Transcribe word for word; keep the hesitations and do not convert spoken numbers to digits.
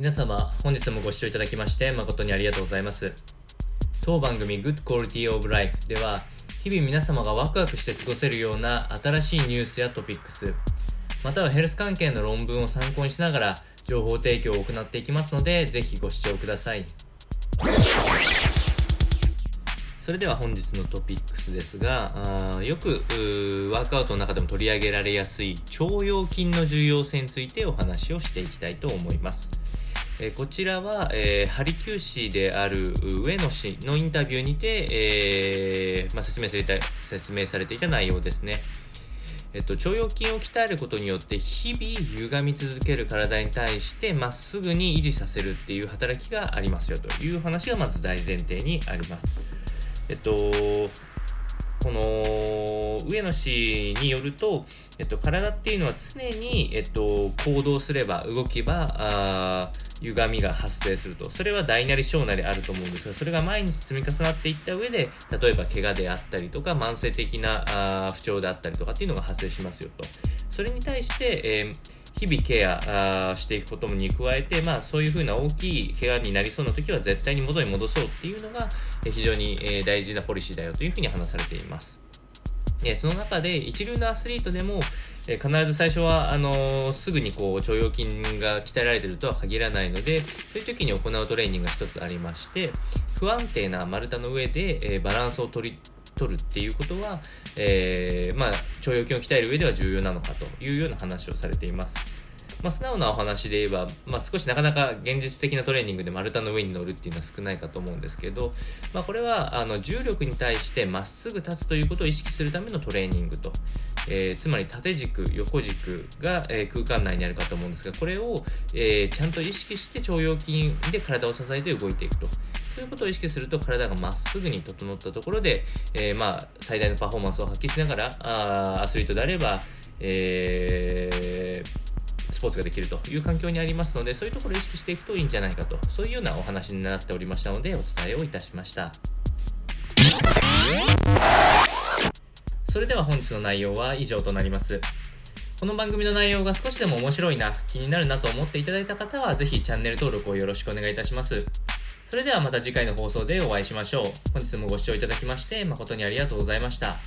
皆様、本日もご視聴いただきまして誠にありがとうございます。当番組 Good Quality of Life では、日々皆様がワクワクして過ごせるような新しいニュースやトピックス、またはヘルス関係の論文を参考にしながら情報提供を行っていきますので、ぜひご視聴ください。それでは本日のトピックスですが、あよくワークアウトの中でも取り上げられやすい腸腰筋の重要性についてお話をしていきたいと思います。えこちらは、えー、ハリキュー氏である上野氏のインタビューにて、えーまあ、説明された、説明されていた内容ですね。えっと、腸腰筋を鍛えることによって日々歪み続ける体に対してまっすぐに維持させるっていう働きがありますよという話がまず大前提にあります。えっと、この上野氏によると、えっと、体っていうのは常に、えっと、行動すれば動けばあ歪みが発生すると、それは大なり小なりあると思うんですが、それが毎日積み重なっていった上で、例えば怪我であったりとか慢性的な不調であったりとかっていうのが発生しますよと。それに対して、えー、日々ケアしていくことに加えて、まあ、そういうふうな大きい怪我になりそうな時は絶対に元に戻そうっていうのが非常に大事なポリシーだよというふうに話されています。その中で一流のアスリートでも必ず最初はあのすぐにこう腸腰筋が鍛えられているとは限らないので、そういう時に行うトレーニングが一つありまして、不安定な丸太の上でバランスを取り取るっていうことは、えーまあ、腸腰筋を鍛える上では重要なのかというような話をされています。まあ、素直なお話で言えば、まあ、少しなかなか現実的なトレーニングで丸太の上に乗るっていうのは少ないかと思うんですけど、まあ、これはあの重力に対してまっすぐ立つということを意識するためのトレーニングと、えー、つまり縦軸横軸が、えー、空間内にあるかと思うんですが、これを、えー、ちゃんと意識して腸腰筋で体を支えて動いていくと、そういうことを意識すると体がまっすぐに整ったところで、えーまあ、最大のパフォーマンスを発揮しながらあアスリートであれば、えースポーツができるという環境にありますので、そういうところを意識していくといいんじゃないかと、そういうようなお話になっておりましたのでお伝えをいたしました。それでは本日の内容は以上となります。この番組の内容が少しでも面白いな、気になるなと思っていただいた方は、ぜひチャンネル登録をよろしくお願いいたします。それではまた次回の放送でお会いしましょう。本日もご視聴いただきまして誠にありがとうございました。